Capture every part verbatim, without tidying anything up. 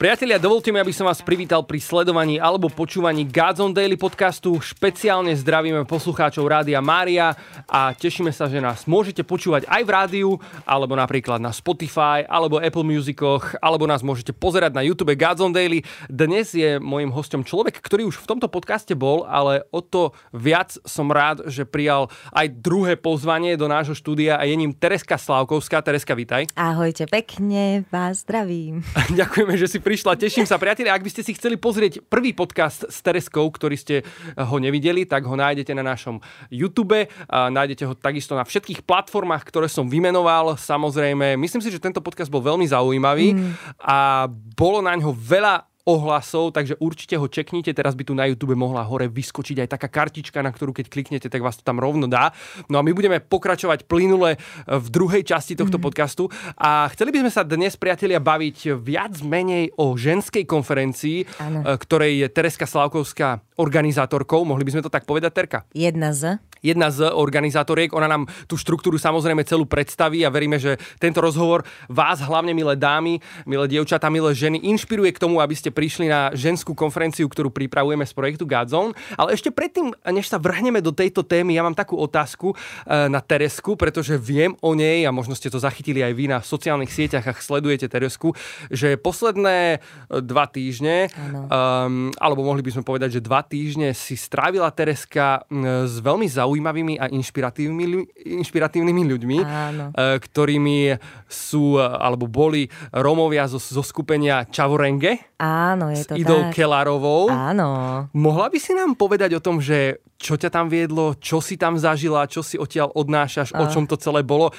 Priatelia, dovolte mi, aby som vás privítal pri sledovaní alebo počúvaní Godzone Daily podcastu. Špeciálne zdravíme poslucháčov Rádia Mária a tešíme sa, že nás môžete počúvať aj v rádiu, alebo napríklad na Spotify, alebo Apple Musicoch, alebo nás môžete pozerať na YouTube Godzone Daily. Dnes je mojím hosťom človek, ktorý už v tomto podcaste bol, ale o to viac som rád, že prijal aj druhé pozvanie do nášho štúdia a je ním Tereska Slávkovská. Tereska, vítaj. Ahojte, pekne vás zdravím. Ďakujeme, že si prišla, teším sa. Priatelia, ak by ste si chceli pozrieť prvý podcast s Tereskou, ktorý ste ho nevideli, tak ho nájdete na našom YouTube. Nájdete ho takisto na všetkých platformách, ktoré som vymenoval. Samozrejme, myslím si, že tento podcast bol veľmi zaujímavý mm. a bolo naňho veľa ohlasov, takže určite ho čeknite. Teraz by tu na YouTube mohla hore vyskočiť aj taká kartička, na ktorú keď kliknete, tak vás to tam rovno dá. No a my budeme pokračovať plynule v druhej časti tohto mm. podcastu a chceli by sme sa dnes, priatelia, baviť viac menej o ženskej konferencii, ano. ktorej je Tereska Slávkovská organizátorkou. Mohli by sme to tak povedať, Terka? Jedna z. Jedna z organizátoriek. Ona nám tú štruktúru samozrejme celú predstaví a veríme, že tento rozhovor vás, hlavne milé dámy, milé dievčatá, milé ženy, inšpiruje k tomu, aby ste prišli na ženskú konferenciu, ktorú pripravujeme z projektu Godzone. Ale ešte predtým, než sa vrhneme do tejto témy, ja mám takú otázku na Teresku, pretože viem o nej a možno ste to zachytili aj vy na sociálnych sieťach, ak sledujete Teresku, že posledné dva týždne, um, alebo mohli by sme povedať, že dva týždne si strávila Tereska s veľmi zaujímavými a inšpiratívnymi, inšpiratívnymi ľuďmi, áno. ktorými sú, alebo boli Rómovia zo, zo skupenia Čhavorenge. Áno, je to tak. S Idou Kelárovou. Áno. Mohla by si nám povedať o tom, že čo ťa tam viedlo, čo si tam zažila, čo si odtiaľ odnášaš, a. o čom to celé bolo?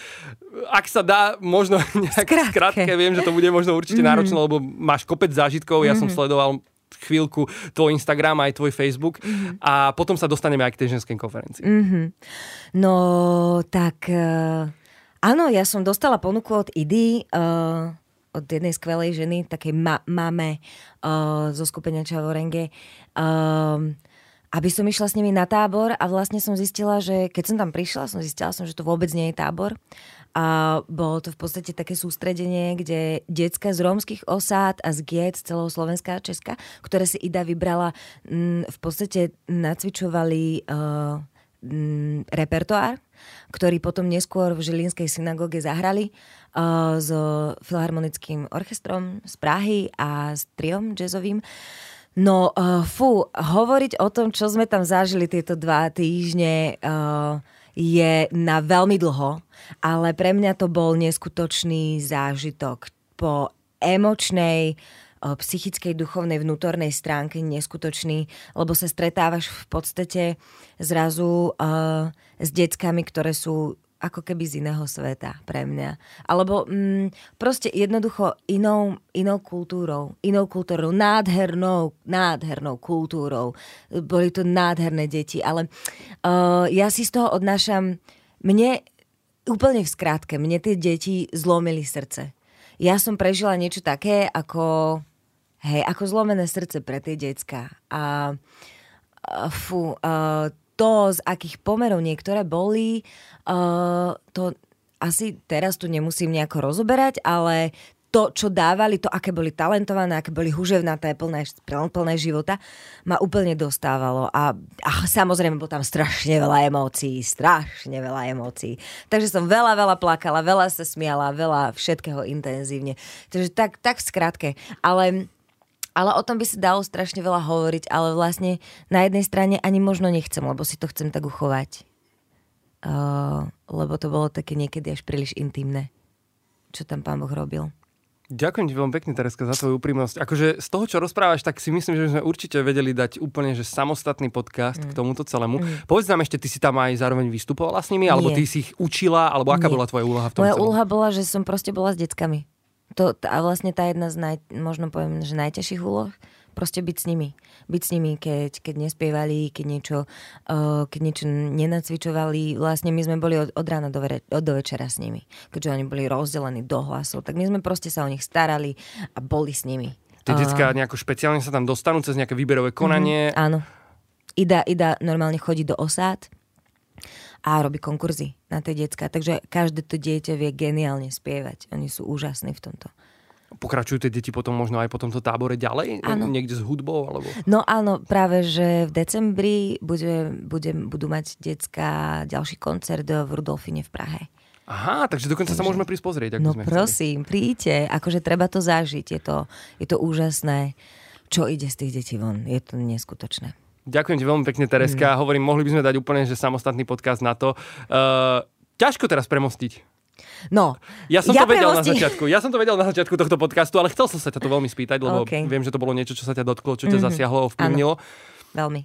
Ak sa dá, možno nejak skrátke. skrátke. Viem, že to bude možno určite mm. náročné, lebo máš kopec zážitkov. Ja mm. som sledoval chvíľku tvoj Instagram aj tvoj Facebook mm. a potom sa dostaneme aj k tej ženskej konferencii. Mm-hmm. No, tak uh, áno, ja som dostala ponuku od Idy, uh, od jednej skvelej ženy, takej ma- mame uh, zo skupenia Čhavorenge, um, aby som išla s nimi na tábor a vlastne som zistila, že keď som tam prišla, som zistila som, že to vôbec nie je tábor. A bolo to v podstate také sústredenie, kde decka z rómskych osád a z giet z celého Slovenska a Česka, ktoré si Ida vybrala, m, v podstate nacvičovali uh, m, repertoár, ktorý potom neskôr v Žilinskej synagóge zahrali uh, s Filharmonickým orchestrom z Prahy a s triom jazzovým. No uh, fú, hovoriť o tom, čo sme tam zažili tieto dva týždne... Uh, je na veľmi dlho, ale pre mňa to bol neskutočný zážitok. Po emočnej, psychickej, duchovnej, vnútornej stránke neskutočný, lebo sa stretávaš v podstate zrazu uh, s deckami, ktoré sú ako keby z iného sveta pre mňa. Alebo mm, proste jednoducho inou, inou kultúrou. Inou kultúrou, nádhernou, nádhernou kultúrou. Boli to nádherné deti, ale uh, ja si z toho odnášam, mne úplne v skratke, mne tie deti zlomili srdce. Ja som prežila niečo také, ako, hej, ako zlomené srdce pre tie decká. A, a fú, uh, to, z akých pomerov niektoré boli, uh, to asi teraz tu nemusím nejako rozoberať, ale to, čo dávali, to, aké boli talentované, aké boli huževnaté, plné, plné života, ma úplne dostávalo. A, a samozrejme, bol tam strašne veľa emócií, strašne veľa emócií. Takže som veľa, veľa plakala, veľa sa smiala, veľa všetkého intenzívne. Takže tak, tak v skratke. Ale... Ale o tom by sa dalo strašne veľa hovoriť, ale vlastne na jednej strane ani možno nechcem, lebo si to chcem tak uchovať. Uh, lebo to bolo také niekedy až príliš intimné, čo tam Pán Boh robil. Ďakujem ti veľmi pekne, Tereska, za tvoju úprimnosť. Akože z toho, čo rozprávaš, tak si myslím, že sme určite vedeli dať úplne že samostatný podcast mm. k tomuto celému. Mm. Povedz nám ešte, ty si tam aj zároveň vystupovala s nimi, alebo Nie. ty si ich učila, alebo aká Nie. bola tvoja úloha v tom Moja celom? úloha bola, že som proste bola s deckami. To, a vlastne tá jedna z, naj, možno poviem, že najťažších úloh, proste byť s nimi. Byť s nimi, keď, keď nespievali, keď niečo, uh, keď niečo nenacvičovali. Vlastne my sme boli od, od rána do, vereč, od do večera s nimi. Keďže oni boli rozdelení do hlasov, tak my sme proste sa o nich starali a boli s nimi. Tie decká uh, nejako špeciálne sa tam dostanú cez nejaké výberové konanie. Mm, áno. Ida, Ida normálne chodí do osád a robí konkurzy na tie decká. Takže každé to dieťa vie geniálne spievať. Oni sú úžasní v tomto. Pokračujú tie deti potom možno aj po tomto tábore ďalej? Áno. Niekde s hudbou? Alebo... No áno, práve že v decembri bude, bude, budú mať decká ďalší koncert v Rudolfine v Prahe. Aha, takže dokonca takže... sa môžeme prísť pozrieť. No sme prosím, chceli. Príďte. Akože treba to zažiť. Je to, je to úžasné, čo ide z tých detí von. Je to neskutočné. Ďakujem ti veľmi pekne, Tereska. Mm. Hovorím, mohli by sme dať úplne že samostatný podcast na to. Uh, ťažko teraz premostiť. No, ja som ja to vedel premosti... na začiatku. Ja som to vedel na začiatku tohto podcastu, ale chcel som sa ťa to veľmi spýtať, lebo okay. viem, že to bolo niečo, čo sa ťa dotklo, čo ťa mm-hmm. zasiahlo, ovplyvnilo. Áno. Veľmi.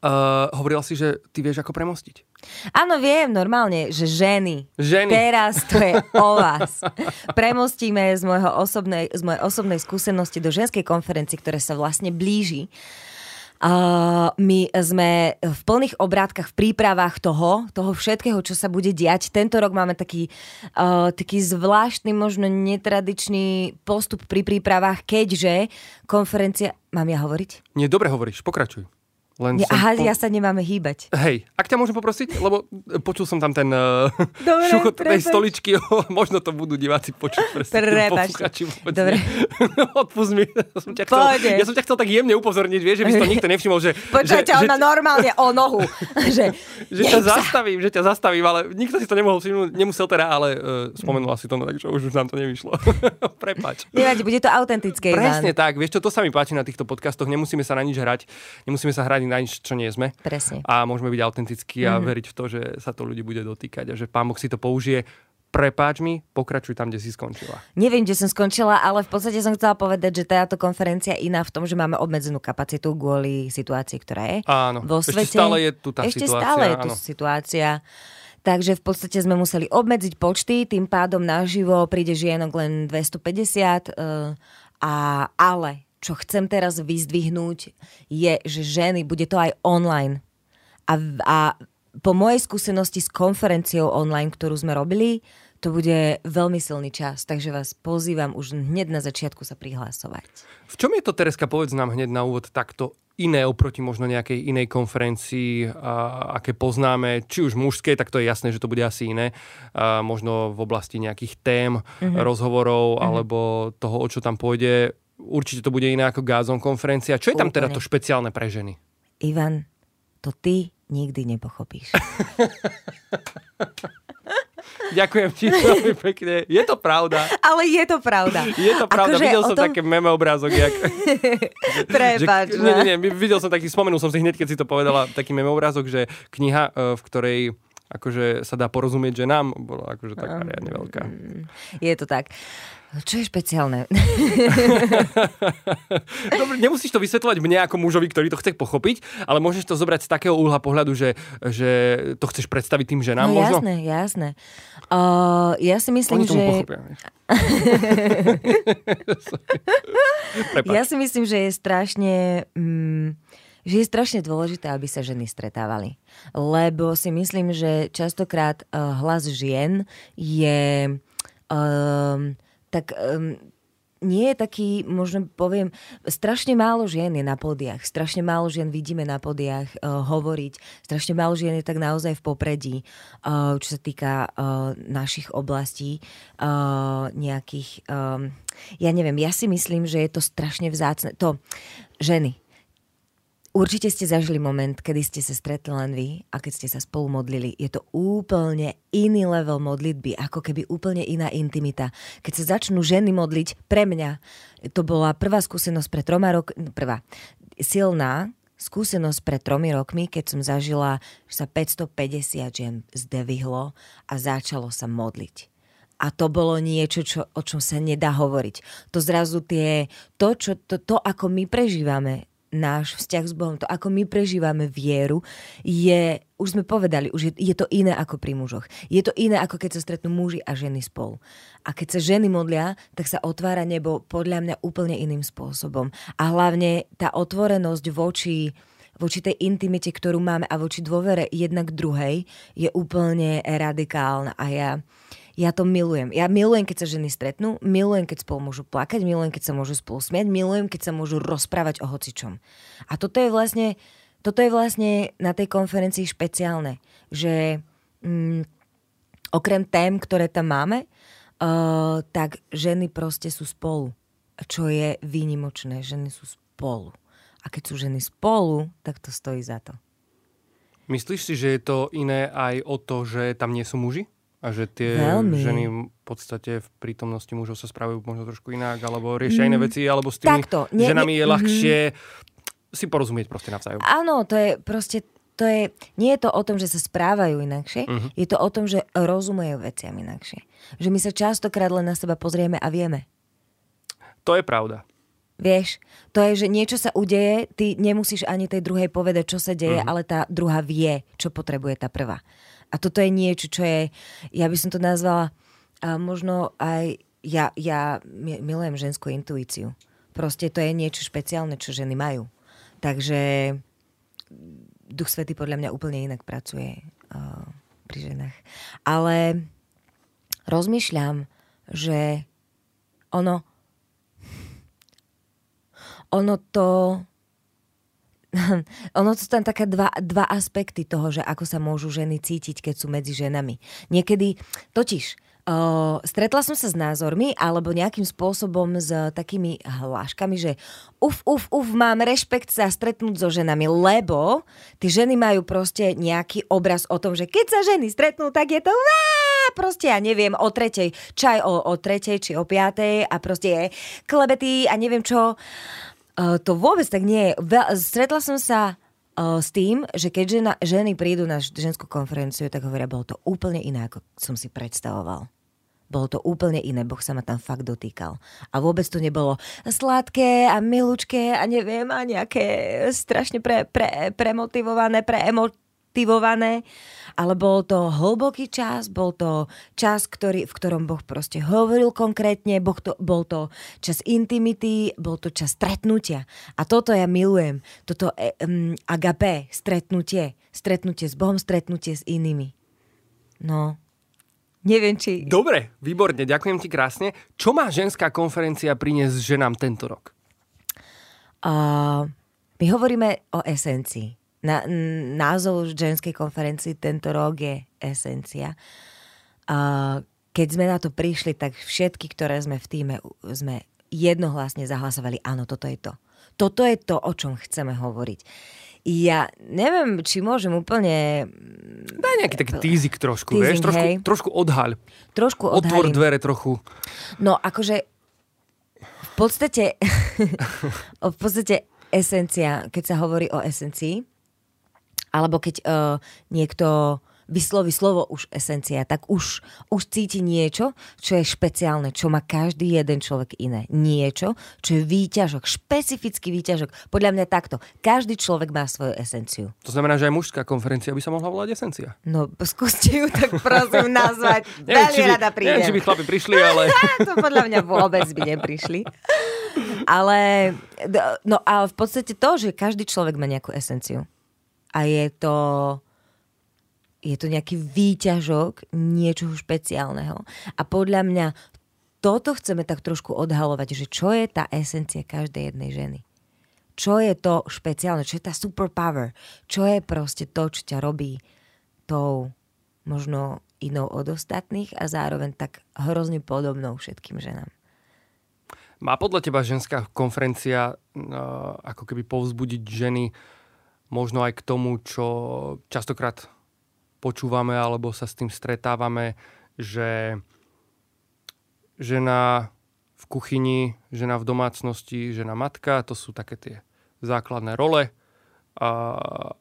Uh, hovorila si, že ty vieš, ako premostiť. Áno, viem, normálne, že ženy. Ženy. Teraz to je o vás. Premostíme z, môjho osobnej, z mojej osobnej skúsenosti do ženskej konferencie, ktorá sa vlastne blíži. Uh, my sme v plných obrátkach, v prípravách toho, toho všetkého, čo sa bude diať. Tento rok máme taký, uh, taký zvláštny, možno netradičný postup pri prípravách, keďže konferencia... Mám ja hovoriť? Nie, dobre hovoríš, pokračuj. Len ja, aha, po... ja sa nemáme hýbať. Hej, ak ťa môžem poprosiť, lebo počul som tam ten uh, dobre, šuchot prepač. Tej stoličky, možno to budú diváci počuť. Prepač. Dobre. Odpust mi. Ja som, ťa chcel, ja som ťa chcel tak jemne upozorniť, vieš, že by si to nikto nevšimol. Že, počúva že, ťa ona že, normálne o nohu. že že ťa zastavím, že ťa zastavím, ale nikto si to nemohol všimnúť, nemusel teda, ale uh, spomenula si to, no, takže už nám to nevyšlo. Prepač. Nevadí, bude to autentické. Presne tak, vieš čo, to sa mi páči na týchto podcastoch, nemusíme sa na nič hrať, nemusíme sa hrať na nič, čo nie sme. Presne. A môžeme byť autentickí a mm. veriť v to, že sa to ľudí bude dotýkať a že Pán Boh si to použije. Prepáč mi, pokračuj tam, kde si skončila. Neviem, kde som skončila, ale v podstate som chcela povedať, že táto konferencia je iná v tom, že máme obmedzenú kapacitu kvôli situácii, ktorá je. Áno. Vo svete. Ešte stále je tu tá ešte situácia. Ešte stále je tu áno. situácia. Takže v podstate sme museli obmedziť počty, tým pádom naživo príde žienok len dvestopäťdesiat uh, a ale čo chcem teraz vyzdvihnúť, je, že ženy, bude to aj online. A, a po mojej skúsenosti s konferenciou online, ktorú sme robili, to bude veľmi silný čas. Takže vás pozývam už hneď na začiatku sa prihlásovať. V čom je to, Tereska, povedz nám hneď na úvod takto iné oproti možno nejakej inej konferencii, a, aké poznáme, či už mužskej, tak to je jasné, že to bude asi iné. A možno v oblasti nejakých tém, mm-hmm. rozhovorov, mm-hmm. alebo toho, o čo tam pôjde. Určite to bude iná ako Godzone konferencia. Čo je tam teda to špeciálne pre ženy? Ivan, to ty nikdy nepochopíš. Ďakujem ti veľmi pekne. Je to pravda. Ale je to pravda. Je to pravda. Akože videl som tom... také meme obrázok. Jak... Prepáč. Že... Nie, nie, nie. Videl som taký, spomenul som si hneď, keď si to povedala, taký meme obrázok, že kniha, v ktorej... akože sa dá porozumieť, že nám bola akože taká riadne veľká. Je to tak. Čo je špeciálne? Dobre, nemusíš to vysvetľovať mne ako mužovi, ktorý to chce pochopiť, ale môžeš to zobrať z takého uhla pohľadu, že, že to chceš predstaviť tým ženám no, možno? Jasné, jasné. Uh, ja si myslím, že... Oni tomu pochopia. Ja si myslím, že je strašne... Mm... že je strašne dôležité, aby sa ženy stretávali. Lebo si myslím, že častokrát uh, hlas žien je um, tak... Um, nie je taký, možno poviem, strašne málo žien je na pódiach, strašne málo žien vidíme na pódiach uh, hovoriť, strašne málo žien je tak naozaj v popredí, uh, čo sa týka uh, našich oblastí, uh, nejakých... Um, ja neviem, ja si myslím, že je to strašne vzácne. To, ženy, určite ste zažili moment, kedy ste sa stretli len vy a keď ste sa spolu modlili. Je to úplne iný level modlitby, ako keby úplne iná intimita. Keď sa začnú ženy modliť, pre mňa to bola prvá skúsenosť pre troma rokmi, prvá silná skúsenosť pre tromi rokmi, keď som zažila, že sa päťstopäťdesiat žien zdvihlo a začalo sa modliť. A to bolo niečo, čo, o čom sa nedá hovoriť. To zrazu tie, to, čo, to, to ako my prežívame, náš vzťah s Bohom, to ako my prežívame vieru, je, už sme povedali, už je, je to iné ako pri mužoch. Je to iné ako keď sa stretnú muži a ženy spolu. A keď sa ženy modlia, tak sa otvára nebo podľa mňa úplne iným spôsobom. A hlavne tá otvorenosť voči, voči tej intimite, ktorú máme a voči dôvere jednak druhej, je úplne radikálna. A ja... Ja to milujem. Ja milujem, keď sa ženy stretnú, milujem, keď spolu môžu plakať, milujem, keď sa môžu spolu smieť, milujem, keď sa môžu rozprávať o hocičom. A toto je vlastne, toto je vlastne na tej konferencii špeciálne, že mm, okrem tém, ktoré tam máme, uh, tak ženy proste sú spolu. Čo je výnimočné, ženy sú spolu. A keď sú ženy spolu, tak to stojí za to. Myslíš si, že je to iné aj o to, že tam nie sú muži? A že tie Veľmi. ženy v podstate v prítomnosti mužov sa správajú možno trošku inak, alebo riešia mm, iné veci, alebo s tými takto, nie, ženami je ľahšie mm-hmm. si porozumieť proste navzájom. Áno, to je proste, to je, nie je to o tom, že sa správajú inakšie, mm-hmm. je to o tom, že rozumejú veciam inakšie. Že my sa častokrát len na seba pozrieme a vieme. To je pravda. Vieš, to je, že niečo sa udeje, ty nemusíš ani tej druhej povedať, čo sa deje, mm-hmm. ale tá druhá vie, čo potrebuje tá prvá. A toto je niečo, čo je, ja by som to nazvala, a možno aj, ja, ja milujem ženskú intuíciu. Proste to je niečo špeciálne, čo ženy majú. Takže Duch Svätý podľa mňa úplne inak pracuje uh, pri ženách. Ale rozmýšľam, že ono, ono to... Ono sú tam také dva, dva aspekty toho, že ako sa môžu ženy cítiť, keď sú medzi ženami. Niekedy, totiž, uh, stretla som sa s názormi, alebo nejakým spôsobom s uh, takými hláškami, že uf, uf, uf, mám rešpekt sa stretnúť so ženami, lebo tí ženy majú proste nejaký obraz o tom, že keď sa ženy stretnú, tak je to váááá, proste ja neviem, o tretej, čaj o, o tretej či o piatej a proste je klebety a neviem čo... To vôbec tak nie je. Stretla som sa uh, s tým, že keď žena, ženy prídu na ženskú konferenciu, tak hovoria, bolo to úplne iné, ako som si predstavoval. Bolo to úplne iné, Boh sa ma tam fakt dotýkal. A vôbec to nebolo sladké a milučké a neviem, a nejaké strašne pre, pre, premotivované, preemotivované. Ale bol to hlboký čas, bol to čas, ktorý, v ktorom Boh proste hovoril konkrétne, boh to, bol to čas intimity, bol to čas stretnutia. A toto ja milujem, toto um, agapé, stretnutie, stretnutie s Bohom, stretnutie s inými. No, neviem, či... Dobre, výborne, ďakujem ti krásne. Čo má ženská konferencia priniesť ženám tento rok? Uh, my hovoríme o esencii. Na, názov ženskej konferencii tento rok je Esencia. A keď sme na to prišli, tak všetky, ktoré sme v tíme, sme jednohlasne zahlasovali, áno, toto je to. Toto je to, o čom chceme hovoriť. Ja neviem, či môžem úplne... Daj nejaký taký teasing trošku, teasing, vieš? Trošku, trošku odhaľ. Trošku odhalím. Otvor dvere trochu. No, akože v podstate v podstate esencia, keď sa hovorí o esencii, alebo keď uh, niekto vysloví slovo už esencia, tak už, už cíti niečo, čo je špeciálne, čo má každý jeden človek iné. Niečo, čo je výťažok, špecifický výťažok. Podľa mňa takto. Každý človek má svoju esenciu. To znamená, že aj mužská konferencia by sa mohla volať esencia. No, skúste ju tak prosím nazvať. Neviem, či by, rada neviem, či by chlapi prišli, ale... To podľa mňa vôbec by neprišli. Ale no a v podstate to, že každý človek má nejakú esenciu. A je to, je to nejaký výťažok niečoho špeciálneho. A podľa mňa toto chceme tak trošku odhalovať, že čo je tá esencia každej jednej ženy. Čo je to špeciálne, čo je tá superpower. Čo je proste to, čo ťa robí tou možno inou od ostatných a zároveň tak hrozne podobnou všetkým ženám. Má podľa teba ženská konferencia uh, ako keby povzbudiť ženy možno aj k tomu, čo častokrát počúvame alebo sa s tým stretávame, že žena v kuchyni, žena v domácnosti, žena matka, to sú také tie základné role. Uh,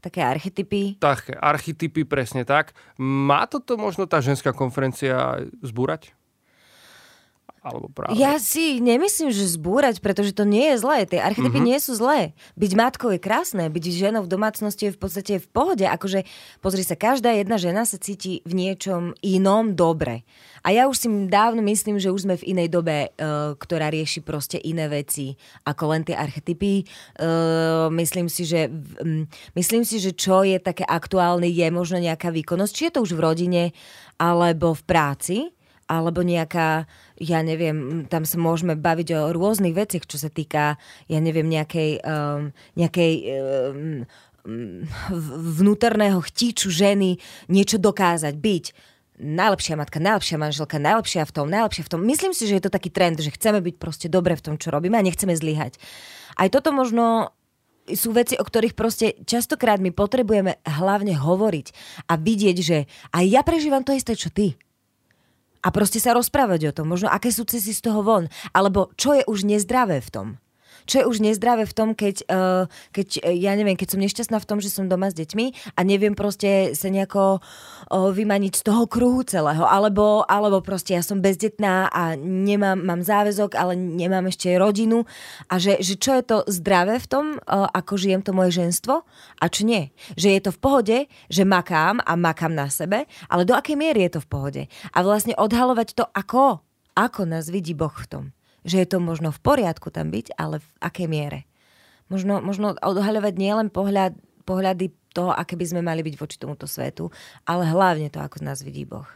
také archetypy. Také archetypy, presne tak. Má toto možno tá ženská konferencia zbúrať? Alebo práve. Ja si nemyslím, že zbúrať, pretože to nie je zlé. Tie archetypy mm-hmm. nie sú zlé. Byť matkou je krásne, byť ženou v domácnosti je v podstate v pohode. Akože, pozri sa, každá jedna žena sa cíti v niečom inom dobre. A ja už si dávno myslím, že už sme v inej dobe, uh, ktorá rieši proste iné veci, ako len tie archetypy. Uh, myslím si, že um, myslím si, že čo je také aktuálne, je možno nejaká výkonnosť. Či je to už v rodine, alebo v práci, alebo nejaká, ja neviem, tam sa môžeme baviť o rôznych veciach, čo sa týka, ja neviem, nejakej, um, nejakej um, vnútorného chtíču ženy niečo dokázať, byť. najlepšia matka, najlepšia manželka, najlepšia v tom, najlepšia v tom. Myslím si, že je to taký trend, že chceme byť proste dobre v tom, čo robíme a nechceme zlyhať. Aj toto možno sú veci, o ktorých proste častokrát my potrebujeme hlavne hovoriť a vidieť, že aj ja prežívam to isté, čo ty. A proste sa rozprávať o tom, možno aké sú cesty z toho von, alebo čo je už nezdravé v tom. Čo je už nezdravé v tom, keď, uh, keď ja neviem, keď som nešťastná v tom, že som doma s deťmi a neviem proste sa nejako uh, vymaniť z toho kruhu celého. Alebo, alebo proste ja som bezdetná a nemám, mám záväzok, ale nemám ešte rodinu. A že, že čo je to zdravé v tom, uh, ako žijem to moje ženstvo a čo nie. Že je to v pohode, že makám a makám na sebe, ale do akej miery je to v pohode. A vlastne odhalovať to, ako, ako nás vidí Boh v tom. Že je to možno v poriadku tam byť, ale v akej miere. Možno, možno odhaľovať nielen pohľad, pohľady toho, aké by sme mali byť voči tomuto svetu, ale hlavne to, ako nás vidí Boh.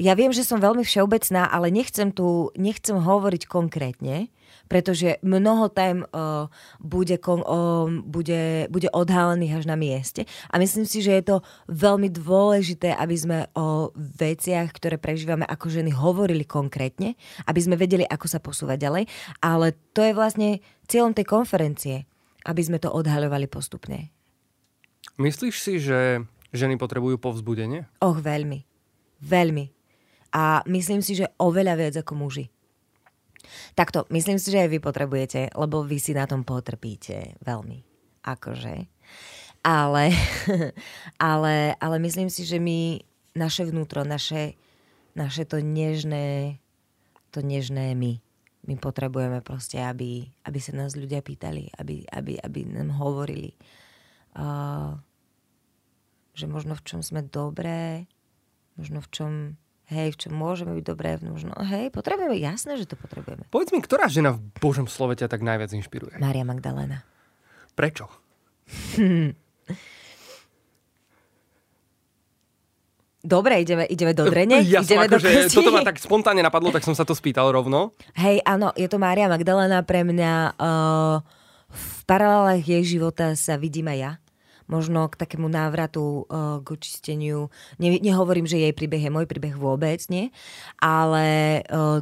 Ja viem, že som veľmi všeobecná, ale nechcem tu, nechcem hovoriť konkrétne, pretože mnoho tém uh, bude, kon, uh, bude, bude odhalených až na mieste. A myslím si, že je to veľmi dôležité, aby sme o veciach, ktoré prežívame ako ženy, hovorili konkrétne, aby sme vedeli, ako sa posúvať ďalej. Ale to je vlastne cieľom tej konferencie, aby sme to odhaľovali postupne. Myslíš si, že ženy potrebujú povzbudenie? Och, veľmi. Veľmi. A myslím si, že oveľa viac ako muži. Takto, myslím si, že aj vy potrebujete, lebo vy si na tom potrpíte veľmi. Akože. Ale, ale, ale myslím si, že my, naše vnútro, naše, naše to nežné, to nežné my, my potrebujeme proste, aby, aby sa nás ľudia pýtali, aby, aby, aby nám hovorili, uh, že možno v čom sme dobré, možno v čom... Hej, v čom môžeme byť dobré, možno, hej, potrebujeme, jasné, že to potrebujeme. Povedz mi, ktorá žena v Božom slove ťa tak najviac inšpiruje? Mária Magdalena. Prečo? Dobre, ideme, ideme do drene. Ja ideme som, do akože, toto ma tak spontánne napadlo, tak som sa to spýtal rovno. Hej, áno, je to Mária Magdalena pre mňa. Uh, v paralelách jej života sa vidím aj ja. Možno k takému návratu, uh, k očisteniu. Ne, nehovorím, že jej príbeh je môj príbeh vôbec, nie? Ale uh,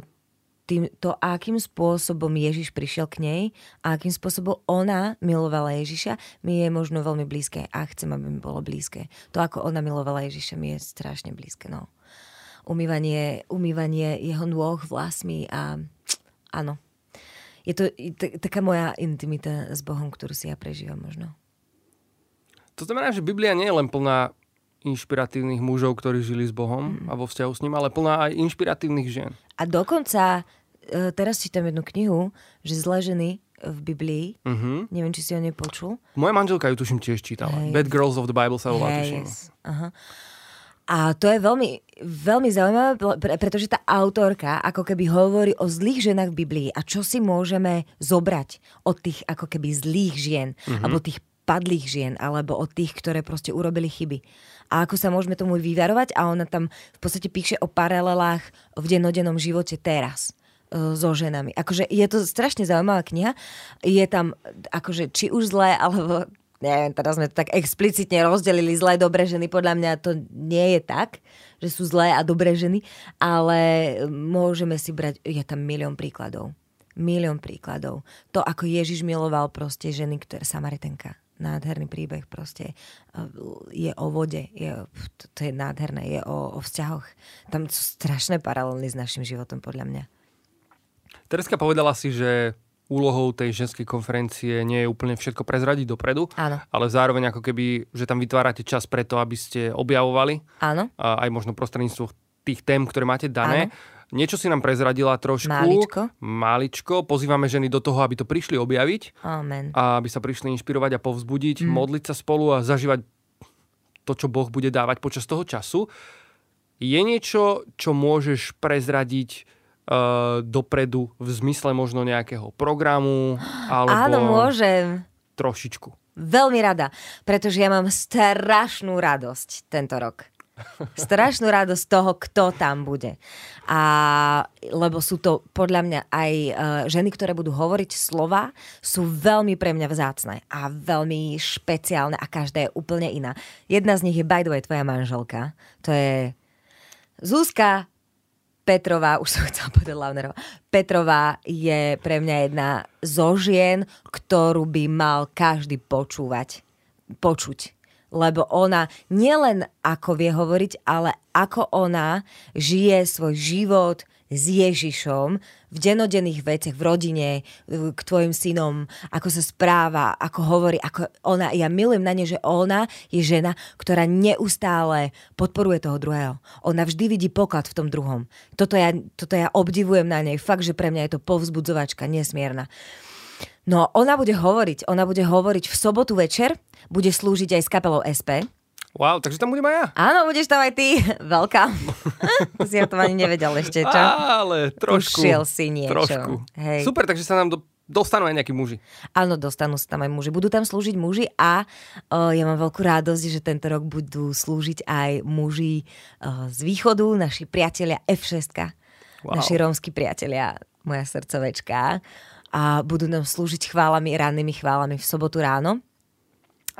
tým, to, akým spôsobom Ježiš prišiel k nej a akým spôsobom ona milovala Ježiša, mi je možno veľmi blízke a chcem, aby mi bolo blízke. To, ako ona milovala Ježiša, mi je strašne blízke. No. Umývanie, umývanie jeho nôh vlasmi a áno. Je to t- taká moja intimita s Bohom, ktorú si ja prežívam možno. To znamená, že Biblia nie je len plná inšpiratívnych mužov, ktorí žili s Bohom mm. a vo vzťahu s ním, ale plná aj inšpiratívnych žien. A dokonca, teraz čítam jednu knihu, že zlé ženy v Biblii, mm-hmm. neviem, či si ho nepočul. Moja manželka ju tuším tiež čítala. Hey. Bad Girls of the Bible sa volá, hey, tuším. Yes. Aha. A to je veľmi, veľmi zaujímavé, pretože tá autorka ako keby hovorí o zlých ženách v Biblii a čo si môžeme zobrať od tých ako keby zlých žien, mm-hmm. alebo tých padlých žien, alebo od tých, ktoré proste urobili chyby. A ako sa môžeme tomu vyvarovať? A ona tam v podstate píše o paralelách v dennodennom živote teraz e, so ženami. Akože je to strašne zaujímavá kniha. Je tam akože či už zlé, alebo neviem, teraz sme to tak explicitne rozdelili zlé, dobré ženy. Podľa mňa to nie je tak, že sú zlé a dobré ženy, ale môžeme si brať, je tam milión príkladov. Milión príkladov. To, ako Ježiš miloval proste ženy, ktoré Samaritánka. Nádherný príbeh proste. Je o vode. Je, to je nádherné. Je o, o vzťahoch. Tam sú strašné paralely s našim životom, podľa mňa. Tereska, povedala si, že úlohou tej ženskej konferencie nie je úplne všetko prezradiť dopredu. Áno. Ale zároveň ako keby, že tam vytvárate čas preto, aby ste objavovali. Áno. Aj možno prostredníctvom tých tém, ktoré máte dané. Áno. Niečo si nám prezradila trošku. Máličko. Máličko. Pozývame ženy do toho, aby to prišli objaviť. Amen. A aby sa prišli inšpirovať a povzbudiť, mm. modliť sa spolu a zažívať to, čo Boh bude dávať počas toho času. Je niečo, čo môžeš prezradiť uh, dopredu v zmysle možno nejakého programu? Alebo áno, môžem. Trošičku. Veľmi rada, pretože ja mám strašnú radosť tento rok. Strašnú radosť toho, kto tam bude. A, lebo sú to podľa mňa aj e, ženy, ktoré budú hovoriť slova, sú veľmi pre mňa vzácne a veľmi špeciálne a každá je úplne iná. Jedna z nich je by the way tvoja manželka. To je Zuzka Petrová, už som chcela povedať Lownerová, Petrová je pre mňa jedna zo žien, ktorú by mal každý počúvať, počuť. Lebo ona nielen ako vie hovoriť, ale ako ona žije svoj život s Ježišom v dennodenných veciach, v rodine, k tvojim synom, ako sa správa, ako hovorí, ako ona, ja milujem na nej, že ona je žena, ktorá neustále podporuje toho druhého. Ona vždy vidí poklad v tom druhom. Toto ja, toto ja obdivujem na nej, fakt, že pre mňa je to povzbudzovačka nesmierna. No, ona bude hovoriť, ona bude hovoriť v sobotu večer, bude slúžiť aj s kapelou es pé. Wow, takže tam budem aj ja. Áno, budeš tam aj ty. Veľká. Si ja to ani nevedel ešte, čo? Ale trošku. Ušiel si niečo. Trošku. Hej. Super, takže sa nám do, dostanú aj nejakí muži. Áno, dostanú sa tam aj muži. Budú tam slúžiť muži a o, ja mám veľkú radosť, že tento rok budú slúžiť aj muži o, z východu, naši priatelia ef šestka. Wow. Naši rómski priatelia, moja srdcovečka. A budú nám slúžiť chválami, rannými chválami v sobotu ráno.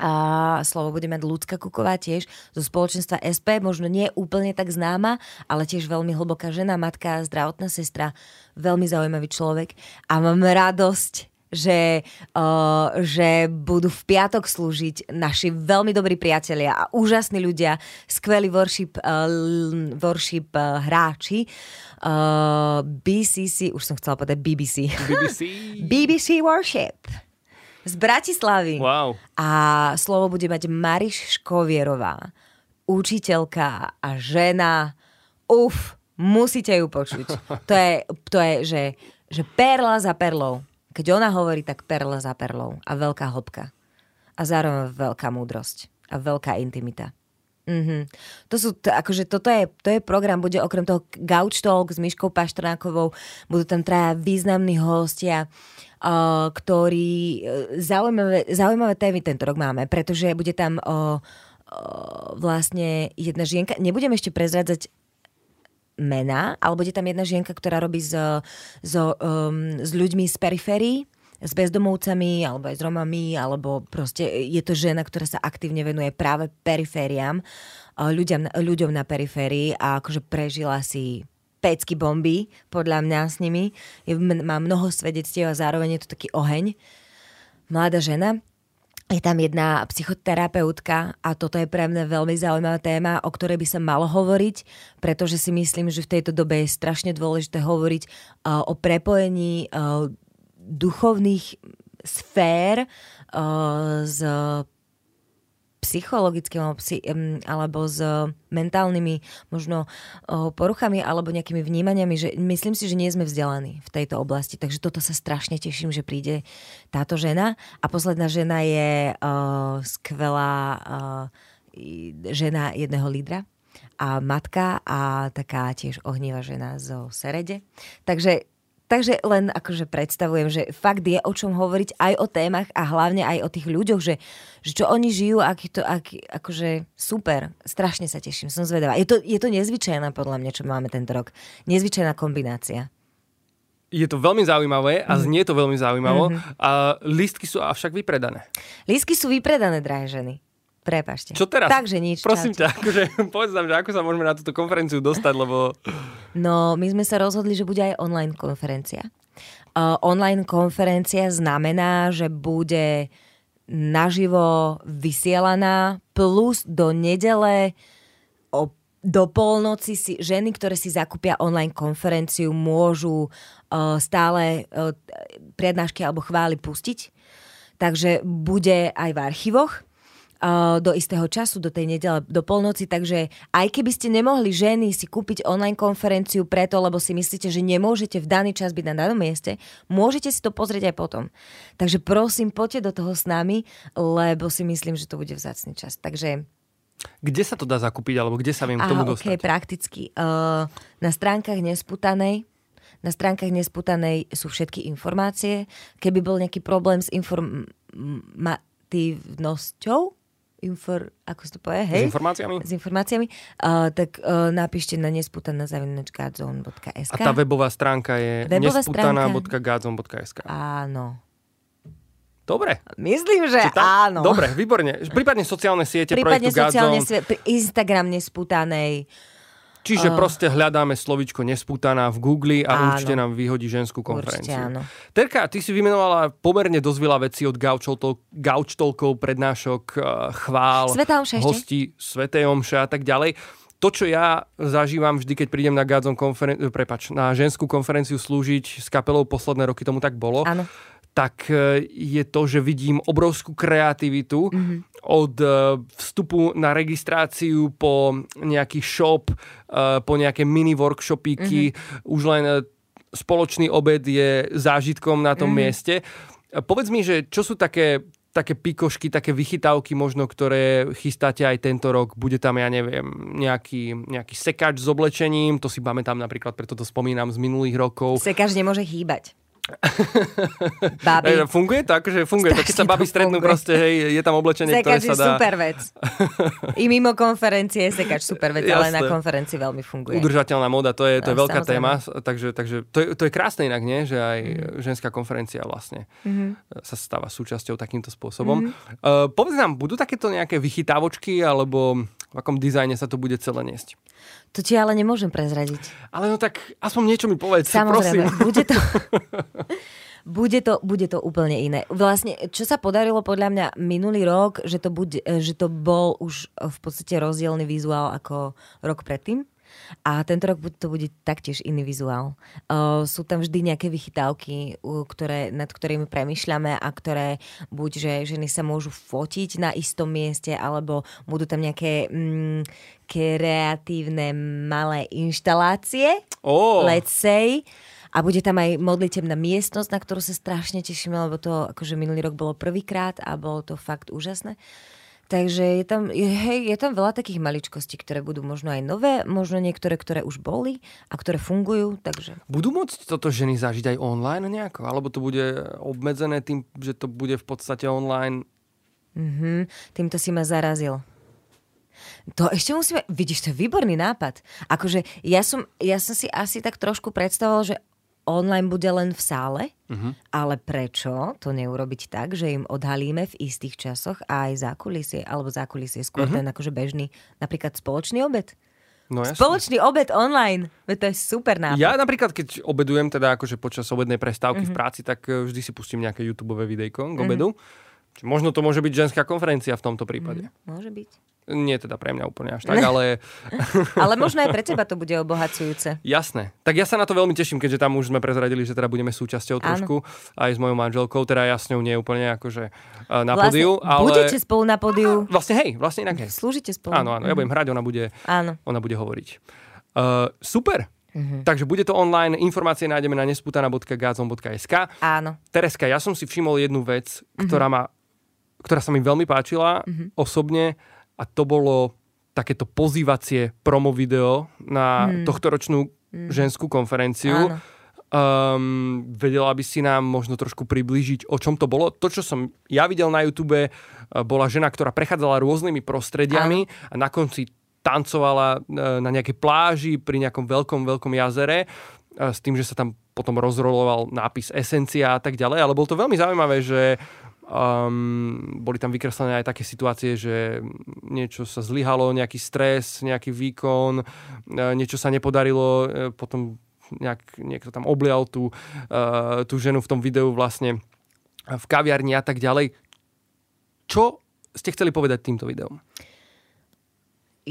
A slovo bude mať Ľudská Kuková tiež zo spoločenstva es pé, možno nie úplne tak známa, ale tiež veľmi hlboká žena, matka, zdravotná sestra, veľmi zaujímavý človek a mám radosť, že, uh, že budú v piatok slúžiť naši veľmi dobrí priatelia a úžasní ľudia, skvelí worship, uh, worship uh, hráči, uh, bé cé cé, už som chcela povedať bé bé cé. bé bé cé. bé bé cé Worship z Bratislavy. Wow. A slovo bude mať Mariš Škovierová, učiteľka a žena. Uf, musíte ju počuť. To je, to je že, že perla za perlou. Keď ona hovorí, tak perla za perlou a veľká hĺbka. A zároveň veľká múdrosť a veľká intimita. Mm-hmm. To sú, to, akože toto je, to je program, bude okrem toho Gauč Talk s Miškou Paštrnákovou, budú tam traja významní hostia, uh, ktorí uh, zaujímavé, zaujímavé témy tento rok máme, pretože bude tam uh, uh, vlastne jedna žienka, nebudem ešte prezradzať mená, ale bude tam jedna žienka, ktorá robí s, s, um, s ľuďmi z periférií, s bezdomovcami, alebo aj s Romami, alebo proste je to žena, ktorá sa aktívne venuje práve perifériám, ľuďom, ľuďom na periférii a akože prežila si pecky bomby, podľa mňa s nimi. Má mnoho svedectiev a zároveň je to taký oheň. Mladá žena. Je tam jedna psychoterapeutka a toto je pre mňa veľmi zaujímavá téma, o ktorej by sa malo hovoriť, pretože si myslím, že v tejto dobe je strašne dôležité hovoriť uh, o prepojení uh, duchovných sfér uh, s psychologickým alebo, psi, um, alebo s mentálnymi možno uh, poruchami alebo nejakými vnímaniami. Že myslím si, že nie sme vzdelaní v tejto oblasti, takže toto sa strašne teším, že príde táto žena. A posledná žena je uh, skvelá uh, žena jedného lídra a matka a taká tiež ohnivá žena zo Serede. Takže Takže len akože predstavujem, že fakt je o čom hovoriť aj o témach a hlavne aj o tých ľuďoch, že, že čo oni žijú, aký to, aký, akože super. Strašne sa teším, som zvedavá. Je to, je to nezvyčajná podľa mňa, čo máme tento rok. Nezvyčajná kombinácia. Je to veľmi zaujímavé a znie to veľmi zaujímavo. Mm-hmm. A lístky sú avšak vypredané. Lístky sú vypredané, drahé ženy. Prepáčte. Čo teraz? Takže nič. Prosím ťa, akože, povedz nám, že ako sa môžeme na túto konferenciu dostať, lebo... No, my sme sa rozhodli, že bude aj online konferencia. Uh, online konferencia znamená, že bude naživo vysielaná plus do nedele o, do polnoci si, ženy, ktoré si zakúpia online konferenciu, môžu uh, stále uh, prednášky alebo chvály pustiť. Takže bude aj v archívoch do istého času, do tej nedele, do polnoci, takže aj keby ste nemohli ženy si kúpiť online konferenciu preto, lebo si myslíte, že nemôžete v daný čas byť na danom mieste, môžete si to pozrieť aj potom. Takže prosím, poďte do toho s nami, lebo si myslím, že to bude vzácny čas. Takže... Kde sa to dá zakúpiť, alebo kde sa viem k tomu Aha, dostať? Okay, prakticky. Uh, na stránkach Nesputanej Na stránkach Nesputanej sú všetky informácie. Keby bol nejaký problém s informatívnosťou, Infor, ako si to povie, hej? S informáciami? S informáciami. Uh, tak uh, napíšte na nesputana zavináč godzone bodka es ká. A tá webová stránka je webová nesputana bodka godzone bodka es ká. Áno. Dobre. Myslím, že áno. Dobre, výborne. Prípadne sociálne siete, prípadne projektu Godzone. Prípadne sociálne siete, Instagram Nesputanej. Čiže uh, proste hľadáme slovíčko nesputaná v Google a áno, určite nám vyhodí ženskú konferenciu. Terka, ty si vymenovala pomerne dosť veľa vecí od gauč talkov, prednášok, chvál, hostí, svätej omše a tak ďalej. To, čo ja zažívam vždy, keď prídem na Godzone konferen- prepač, na ženskú konferenciu slúžiť s kapelou, posledné roky tomu tak bolo, áno, tak je to, že vidím obrovskú kreativitu, mm-hmm, od vstupu na registráciu po nejaký shop, po nejaké mini workshopíky, mm-hmm, už len spoločný obed je zážitkom na tom, mm-hmm, mieste. Povedz mi, že čo sú také, také pikošky, také vychytávky možno, ktoré chystáte aj tento rok. Bude tam, ja neviem, nejaký, nejaký sekač s oblečením, to si máme tam napríklad, preto to spomínam z minulých rokov. Sekač nemôže chýbať. Babi. Funguje tak, že funguje. Strašný, keď sa babi stretnú, funguje. Proste, hej, je tam oblečenie, ktoré sa dá. Sekač je super vec. I mimo konferencie je sekač super vec, ale na konferencii veľmi funguje. Udržateľná móda, to je, to je no, veľká samozrejme téma, takže, takže to, je, to je krásne inak, nie? Že aj mm. ženská konferencia vlastne mm-hmm. sa stáva súčasťou takýmto spôsobom. Mm-hmm. Uh, povedz nám, budú takéto nejaké vychytávočky, alebo v akom dizajne sa to bude celé niesť? To ti ale nemôžem prezradiť. Ale no tak aspoň niečo mi povedz, prosím. Samozrejme, bude to, bude to, bude to úplne iné. Vlastne, čo sa podarilo podľa mňa minulý rok, že to, bude, že to bol už v podstate rozdielny vizuál ako rok predtým. A tento rok to bude taktiež iný vizuál. Uh, sú tam vždy nejaké vychytávky, ktoré, nad ktorými premýšľame a ktoré buď, že ženy sa môžu fotiť na istom mieste, alebo budú tam nejaké... Mm, kreatívne malé inštalácie, oh. let's say. A bude tam aj modlitebná miestnosť, na ktorú sa strašne tešíme, lebo to akože minulý rok bolo prvýkrát a bolo to fakt úžasné. Takže je tam, hej, je tam veľa takých maličkostí, ktoré budú možno aj nové, možno niektoré, ktoré už boli a ktoré fungujú. Takže... Budú môcť toto ženy zažiť aj online nejako? Alebo to bude obmedzené tým, že to bude v podstate online? Mhm, týmto si ma zarazil. To ešte musíme... Vidíš, to je výborný nápad. Akože ja som, ja som si asi tak trošku predstavoval, že online bude len v sále, uh-huh. ale prečo to neurobiť tak, že im odhalíme v istých časoch aj zákulisie, alebo zákulisie skôr uh-huh. ten akože bežný, napríklad spoločný obed. No, spoločný obed online. To je super nápad. Ja napríklad, keď obedujem, teda akože počas obednej prestávky uh-huh. v práci, tak vždy si pustím nejaké YouTubeové videjko k obedu. Uh-huh. Čiže možno to môže byť ženská konferencia v tomto prípade. Uh-huh. Môže byť. Nie teda pre mňa úplne až tak, ale... ale možno aj pre teba to bude obohacujúce. Jasné. Tak ja sa na to veľmi teším, keďže tam už sme prezradili, že teda budeme súčasťou trošku aj s mojou manželkou, teda ja s ňou nie úplne akože na vlastne, pódiu, ale... Budete spolu na pódiu. Vlastne hej, vlastne inak hej. Slúžite spolu. Áno, áno, ja budem hrať, ona bude, ona bude hovoriť. Uh, super. Mm-hmm. Takže bude to online, informácie nájdeme na nesputana bodka godzone bodka es ká. Áno. Tereska, ja som si všimol jednu vec, ktorá, mm-hmm. ma, ktorá sa mi veľmi páčila mm-hmm. osobne. A to bolo takéto pozývacie promo video na hmm. tohtoročnú hmm. ženskú konferenciu. Um, vedela by si nám možno trošku priblížiť, o čom to bolo? To, čo som ja videl na YouTube, bola žena, ktorá prechádzala rôznymi prostrediami Áno. a na konci tancovala na nejakej pláži pri nejakom veľkom, veľkom jazere s tým, že sa tam potom rozroloval nápis Esencia a tak ďalej. Ale bolo to veľmi zaujímavé, že Um, boli tam vykreslené aj také situácie, že niečo sa zlyhalo, nejaký stres, nejaký výkon, niečo sa nepodarilo, potom nejak, niekto tam oblial tú, uh, tú ženu v tom videu vlastne v kaviarni a tak ďalej. Čo ste chceli povedať týmto videom?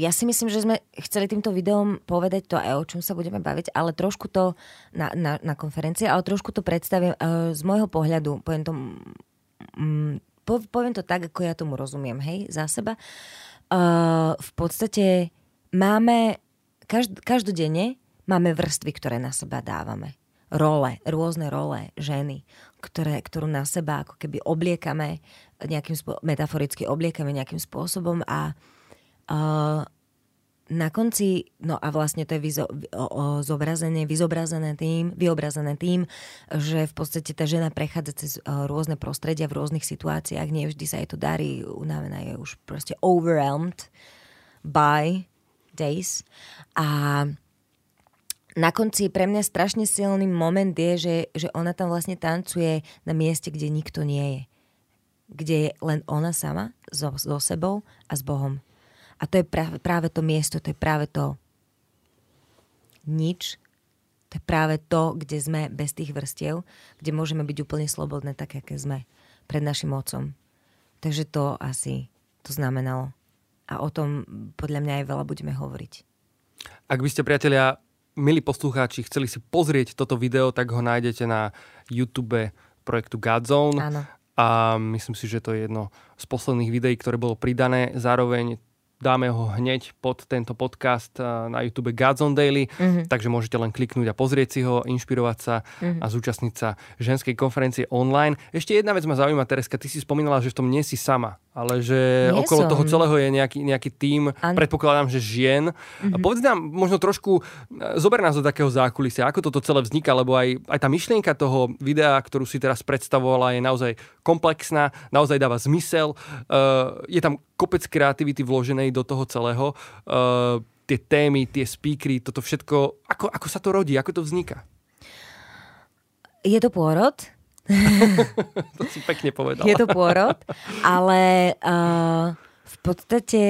Ja si myslím, že sme chceli týmto videom povedať to aj o čom sa budeme baviť, ale trošku to na, na, na konferencii, ale trošku to predstavím uh, z môjho pohľadu, poviem to Po, poviem to tak, ako ja tomu rozumiem, hej, za seba. Uh, v podstate máme, každ- každodenne máme vrstvy, ktoré na seba dávame. Role, rôzne role ženy, ktoré, ktorú na seba ako keby obliekame, nejakým spô- metaforicky obliekame nejakým spôsobom a uh, na konci, no a vlastne to je vyzo- o, o, zobrazenie, vyzobrazené tým, vyobrazené tým, že v podstate tá žena prechádza cez o, rôzne prostredia v rôznych situáciách, nie vždy sa jej to darí, unavená je už proste overwhelmed by days. A na konci pre mňa strašne silný moment je, že, že ona tam vlastne tancuje na mieste, kde nikto nie je. Kde je len ona sama, so, so sebou a s Bohom. A to je práve to miesto, to je práve to nič, to je práve to, kde sme bez tých vrstiev, kde môžeme byť úplne slobodné, tak, aké sme pred našim otcom. Takže to asi to znamenalo. A o tom podľa mňa aj veľa budeme hovoriť. Ak by ste, priatelia, milí poslucháči, chceli si pozrieť toto video, tak ho nájdete na YouTube projektu Godzone. Áno. A myslím si, že to je jedno z posledných videí, ktoré bolo pridané. Zároveň dáme ho hneď pod tento podcast na YouTube Godzone Daily, mm-hmm. takže môžete len kliknúť a pozrieť si ho, inšpirovať sa mm-hmm. a zúčastniť sa ženskej konferencie online. Ešte jedna vec ma zaujíma, Tereska, ty si spomínala, že v tom nie si sama, ale že nie okolo som. Toho celého je nejaký, nejaký tím, An... predpokladám, že žien. Mm-hmm. Povedz nám možno trošku, zober nás do takého zákulisia, ako toto celé vzniká, lebo aj, aj tá myšlienka toho videa, ktorú si teraz predstavovala, je naozaj komplexná, naozaj dáva zmysel, uh, je tam kopec kreativity vloženej do toho celého. Uh, tie témy, tie speakery, toto všetko. Ako, ako sa to rodí? Ako to vzniká? Je to pôrod. To si pekne povedala. Je to pôrod, ale uh, v podstate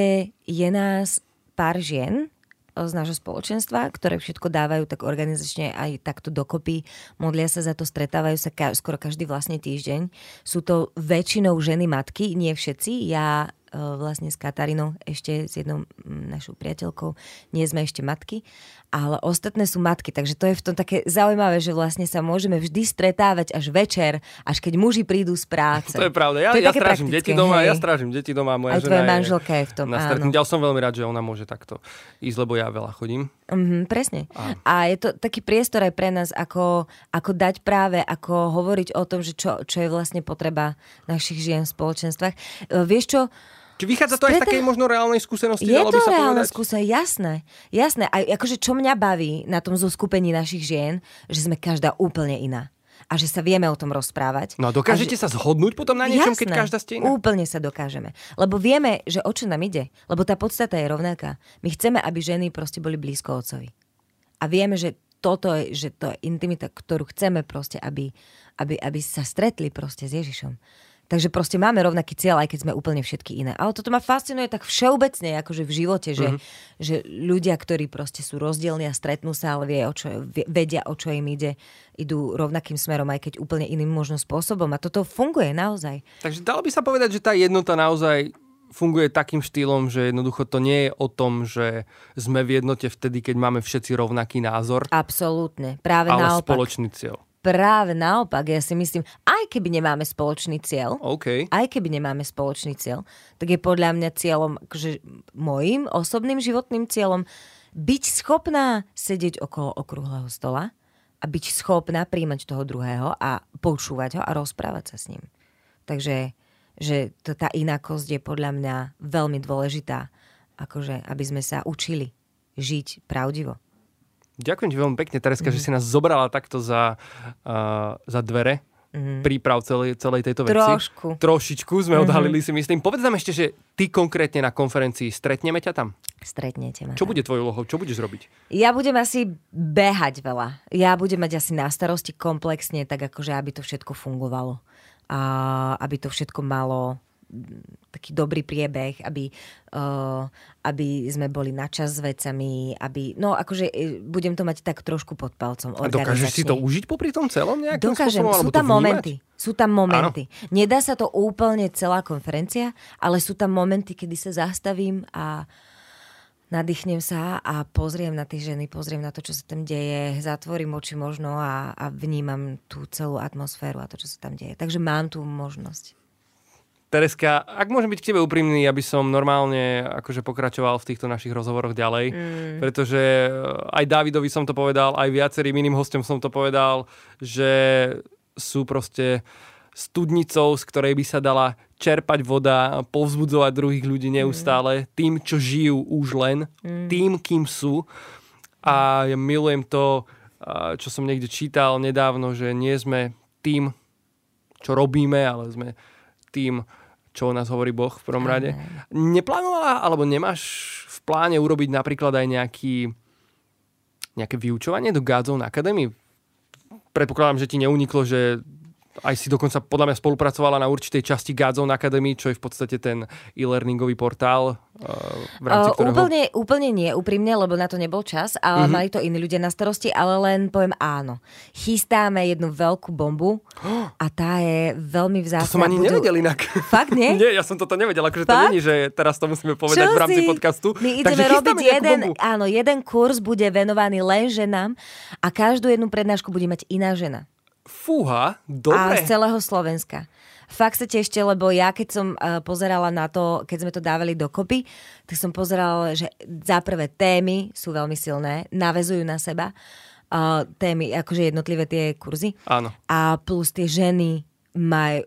je nás pár žien z nášho spoločenstva, ktoré všetko dávajú tak organizačne aj takto dokopy, modlia sa za to, stretávajú sa ka- skoro každý vlastne týždeň. Sú to väčšinou ženy matky, nie všetci. Ja vlastne s Katarínou, ešte s jednou našou priateľkou. Nie sme ešte matky, ale ostatné sú matky, takže to je v tom také zaujímavé, že vlastne sa môžeme vždy stretávať až večer, až keď muži prídu z práce. To je pravda, ja, je ja strážim deti doma, hej. ja strážim deti doma, moja a žena manželka je, je v tom, na stretnutí. Ja som veľmi rád, že ona môže takto ísť, lebo ja veľa chodím. Mm-hmm, presne. A. a je to taký priestor aj pre nás, ako, ako dať práve, ako hovoriť o tom, že čo, čo je vlastne potreba našich žien v spoločenstvách. Vieš čo? Či vychádza to aj z takej možno reálnej skúsenosti? Je to reálna skúsenosť, jasné. Jasné. A akože čo mňa baví na tom zoskupení našich žien, že sme každá úplne iná. A že sa vieme o tom rozprávať. No a dokážete a že... sa zhodnúť potom na niečom, jasné, keď každá ste iná? Úplne sa dokážeme. Lebo vieme, že o čo nám ide. Lebo tá podstata je rovnaká. My chceme, aby ženy proste boli blízko otcovi. A vieme, že toto je, že to je intimita, ktorú chceme proste, aby, aby, aby sa stretli proste s Ježišom. Takže proste máme rovnaký cieľ, aj keď sme úplne všetky iné. Ale toto ma fascinuje tak všeobecne, akože v živote, že, mm-hmm. že ľudia, ktorí proste sú rozdielni a stretnú sa, ale vie, o čo, vedia, o čo im ide, idú rovnakým smerom, aj keď úplne iným možno spôsobom. A toto funguje naozaj. Takže dalo by sa povedať, že tá jednota naozaj funguje takým štýlom, že jednoducho to nie je o tom, že sme v jednote vtedy, keď máme všetci rovnaký názor. Absolútne, práve ale naopak. Ale spoločný cieľ. Práve naopak, ja si myslím, aj keby nemáme spoločný cieľ, okay. aj keby nemáme spoločný cieľ, tak je podľa mňa cieľom, že mojím osobným životným cieľom byť schopná sedieť okolo okrúhleho stola a byť schopná príjmať toho druhého a počúvať ho a rozprávať sa s ním. Takže že to, tá inakosť je podľa mňa veľmi dôležitá, akože aby sme sa učili žiť pravdivo. Ďakujem ti veľmi pekne, Tereska, mm-hmm. že si nás zobrala takto za, uh, za dvere mm-hmm. príprav celej, celej tejto veci. Trošku. Trošičku sme mm-hmm. odhalili, si myslím. Povedz nám ešte, že ty konkrétne na konferencii stretneme ťa tam? Stretnete ma. Čo bude tvojou úlohou? Čo budeš robiť? Ja budem asi behať veľa. Ja budem mať asi na starosti komplexne, tak akože, aby to všetko fungovalo. A aby to všetko malo taký dobrý priebeh, aby, uh, aby sme boli na čas s vecami, aby, no akože budem to mať tak trošku pod palcom. A dokážeš si to užiť popri tom celom nejakým Dokážem. spôsobom? Sú tam momenty. Sú tam momenty. Áno. Nedá sa to úplne celá konferencia, ale sú tam momenty, kedy sa zastavím a nadýchnem sa a pozriem na tie ženy, pozriem na to, čo sa tam deje, zatvorím oči možno a, a vnímam tú celú atmosféru a to, čo sa tam deje. Takže mám tú možnosť. Tereska, ak môžem byť k tebe úprimný, aby som normálne akože pokračoval v týchto našich rozhovoroch ďalej, mm. pretože aj Dávidovi som to povedal, aj viacerým iným hosťom som to povedal, že sú proste studnicou, z ktorej by sa dala čerpať voda, povzbudzovať druhých ľudí neustále, mm. tým, čo žijú už len, mm. tým, kým sú. A ja milujem to, čo som niekde čítal nedávno, že nie sme tým, čo robíme, ale sme tým, čo o nás hovorí Boh v prvom rade. Neplánovala, alebo nemáš v pláne urobiť napríklad aj nejaký, nejaké vyučovanie do Godzone Academy? Predpokladám, že ti neuniklo, že Aj si dokonca podľa mňa spolupracovala na určitej časti Godzone Academy, čo je v podstate ten e-learningový portál, v rámci ktorého... Úplne, úplne nie, úprimne, lebo na to nebol čas, ale mm-hmm. mali to iní ľudia na starosti, ale len poviem áno. Chystáme jednu veľkú bombu a tá je veľmi vzácna. To som ani budú... nevedel inak. Fakt nie? Nie, ja som toto nevedel, akože Fakt? To není, že teraz to musíme povedať čo v rámci si? Podcastu. My ideme Takže robiť jeden, áno, jeden kurz bude venovaný len ženám a každú jednu prednášku bude mať iná žena. Fúha, dobre. A z celého Slovenska. Fakt sa tešte, lebo ja keď som uh, pozerala na to, keď sme to dávali dokopy, tak som pozerala, že za prvé témy sú veľmi silné, navezujú na seba uh, témy, akože jednotlivé tie kurzy. Áno. A plus tie ženy majú...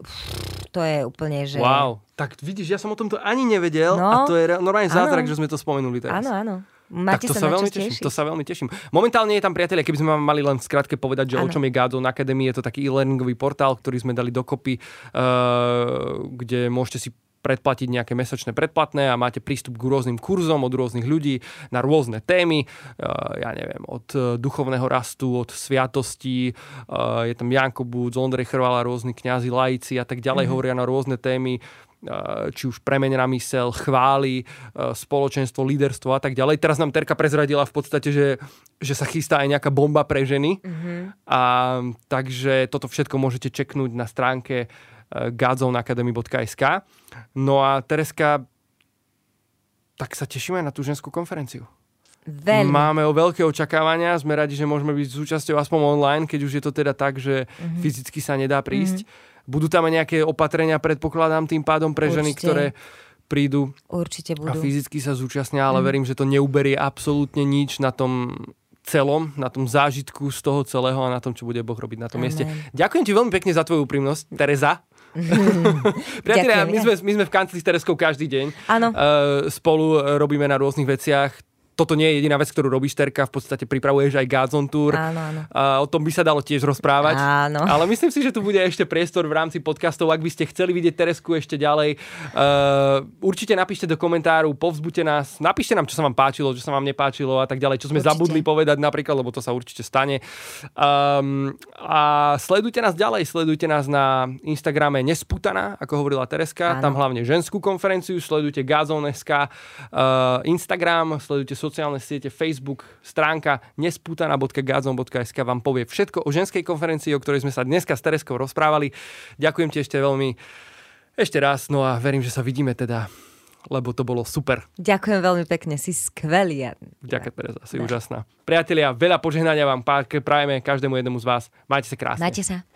To je úplne, že... Wow, tak vidíš, ja som o tomto ani nevedel no, a to je normálne zázrak, že sme to spomenuli teraz. Áno, áno. Máte tak to sa, sa veľmi teším, to sa veľmi teším. Momentálne je tam, priatelia, keby sme vám mali len skrátke povedať, že ano. O čom je Godzone Academy, je to taký e-learningový portál, ktorý sme dali dokopy, uh, kde môžete si predplatiť nejaké mesačné predplatné a máte prístup k rôznym kurzom od rôznych ľudí na rôzne témy. Ja neviem, od duchovného rastu, od sviatostí, je tam Janko Buc, Ondrej Chrvala, rôzni kňazi, laici a tak ďalej, mm-hmm. hovoria na rôzne témy, či už premeň na mysel, chvály, spoločenstvo, líderstvo a tak ďalej. Teraz nám Terka prezradila v podstate, že, že sa chystá aj nejaká bomba pre ženy. Mm-hmm. A takže toto všetko môžete čeknúť na stránke godzone academy bodka es ká. No a Tereska, tak sa tešíme na tú ženskú konferenciu. Veľmi. Máme o veľké očakávania, sme radi, že môžeme byť súčasťou aspoň online, keď už je to teda tak, že mm-hmm. fyzicky sa nedá prísť. Mm-hmm. Budú tam aj nejaké opatrenia, predpokladám, tým pádom pre Určite. Ženy, ktoré prídu Určite budú. A fyzicky sa zúčastnia, ale mm-hmm. verím, že to neuberie absolútne nič na tom celom, na tom zážitku z toho celého a na tom, čo bude Boh robiť na tom Amen. Mieste. Ďakujem ti veľmi pekne za tvoju úprimnosť, Tereza. Priatelia, my sme, my sme v kancli s Tereskou každý deň. Áno. Uh, spolu robíme na rôznych veciach. Toto nie je jediná vec, ktorú robíš, Terka. V podstate pripravuješ aj Godzone Tour. Áno, áno. Uh, o tom by sa dalo tiež rozprávať. Áno. Ale myslím si, že tu bude ešte priestor v rámci podcastov. Ak by ste chceli vidieť Teresku ešte ďalej, uh, určite napíšte do komentáru, povzbuďte nás, napíšte nám, čo sa vám páčilo, čo sa vám nepáčilo a tak ďalej, čo sme určite. Zabudli povedať napríklad, lebo to sa určite stane. Um, a sledujte nás ďalej, sledujte nás na Instagrame Nesputana, ako hovorila Tereska. Áno. Tam hlavne ženskú konferenciu, sledujte godzone bodka es ká, uh, Instagram, sledujte sociálne siete, Facebook, stránka nesputana bodka godzone bodka es ká vám povie všetko o ženskej konferencii, o ktorej sme sa dneska s Tereskou rozprávali. Ďakujem ti ešte veľmi ešte raz, no a verím, že sa vidíme teda, lebo to bolo super. Ďakujem veľmi pekne, si skvelý. Ďakujem, Tereza, si úžasná. Priatelia, veľa požehnania vám prajeme, každému jednému z vás. Majte sa krásne. Majte sa.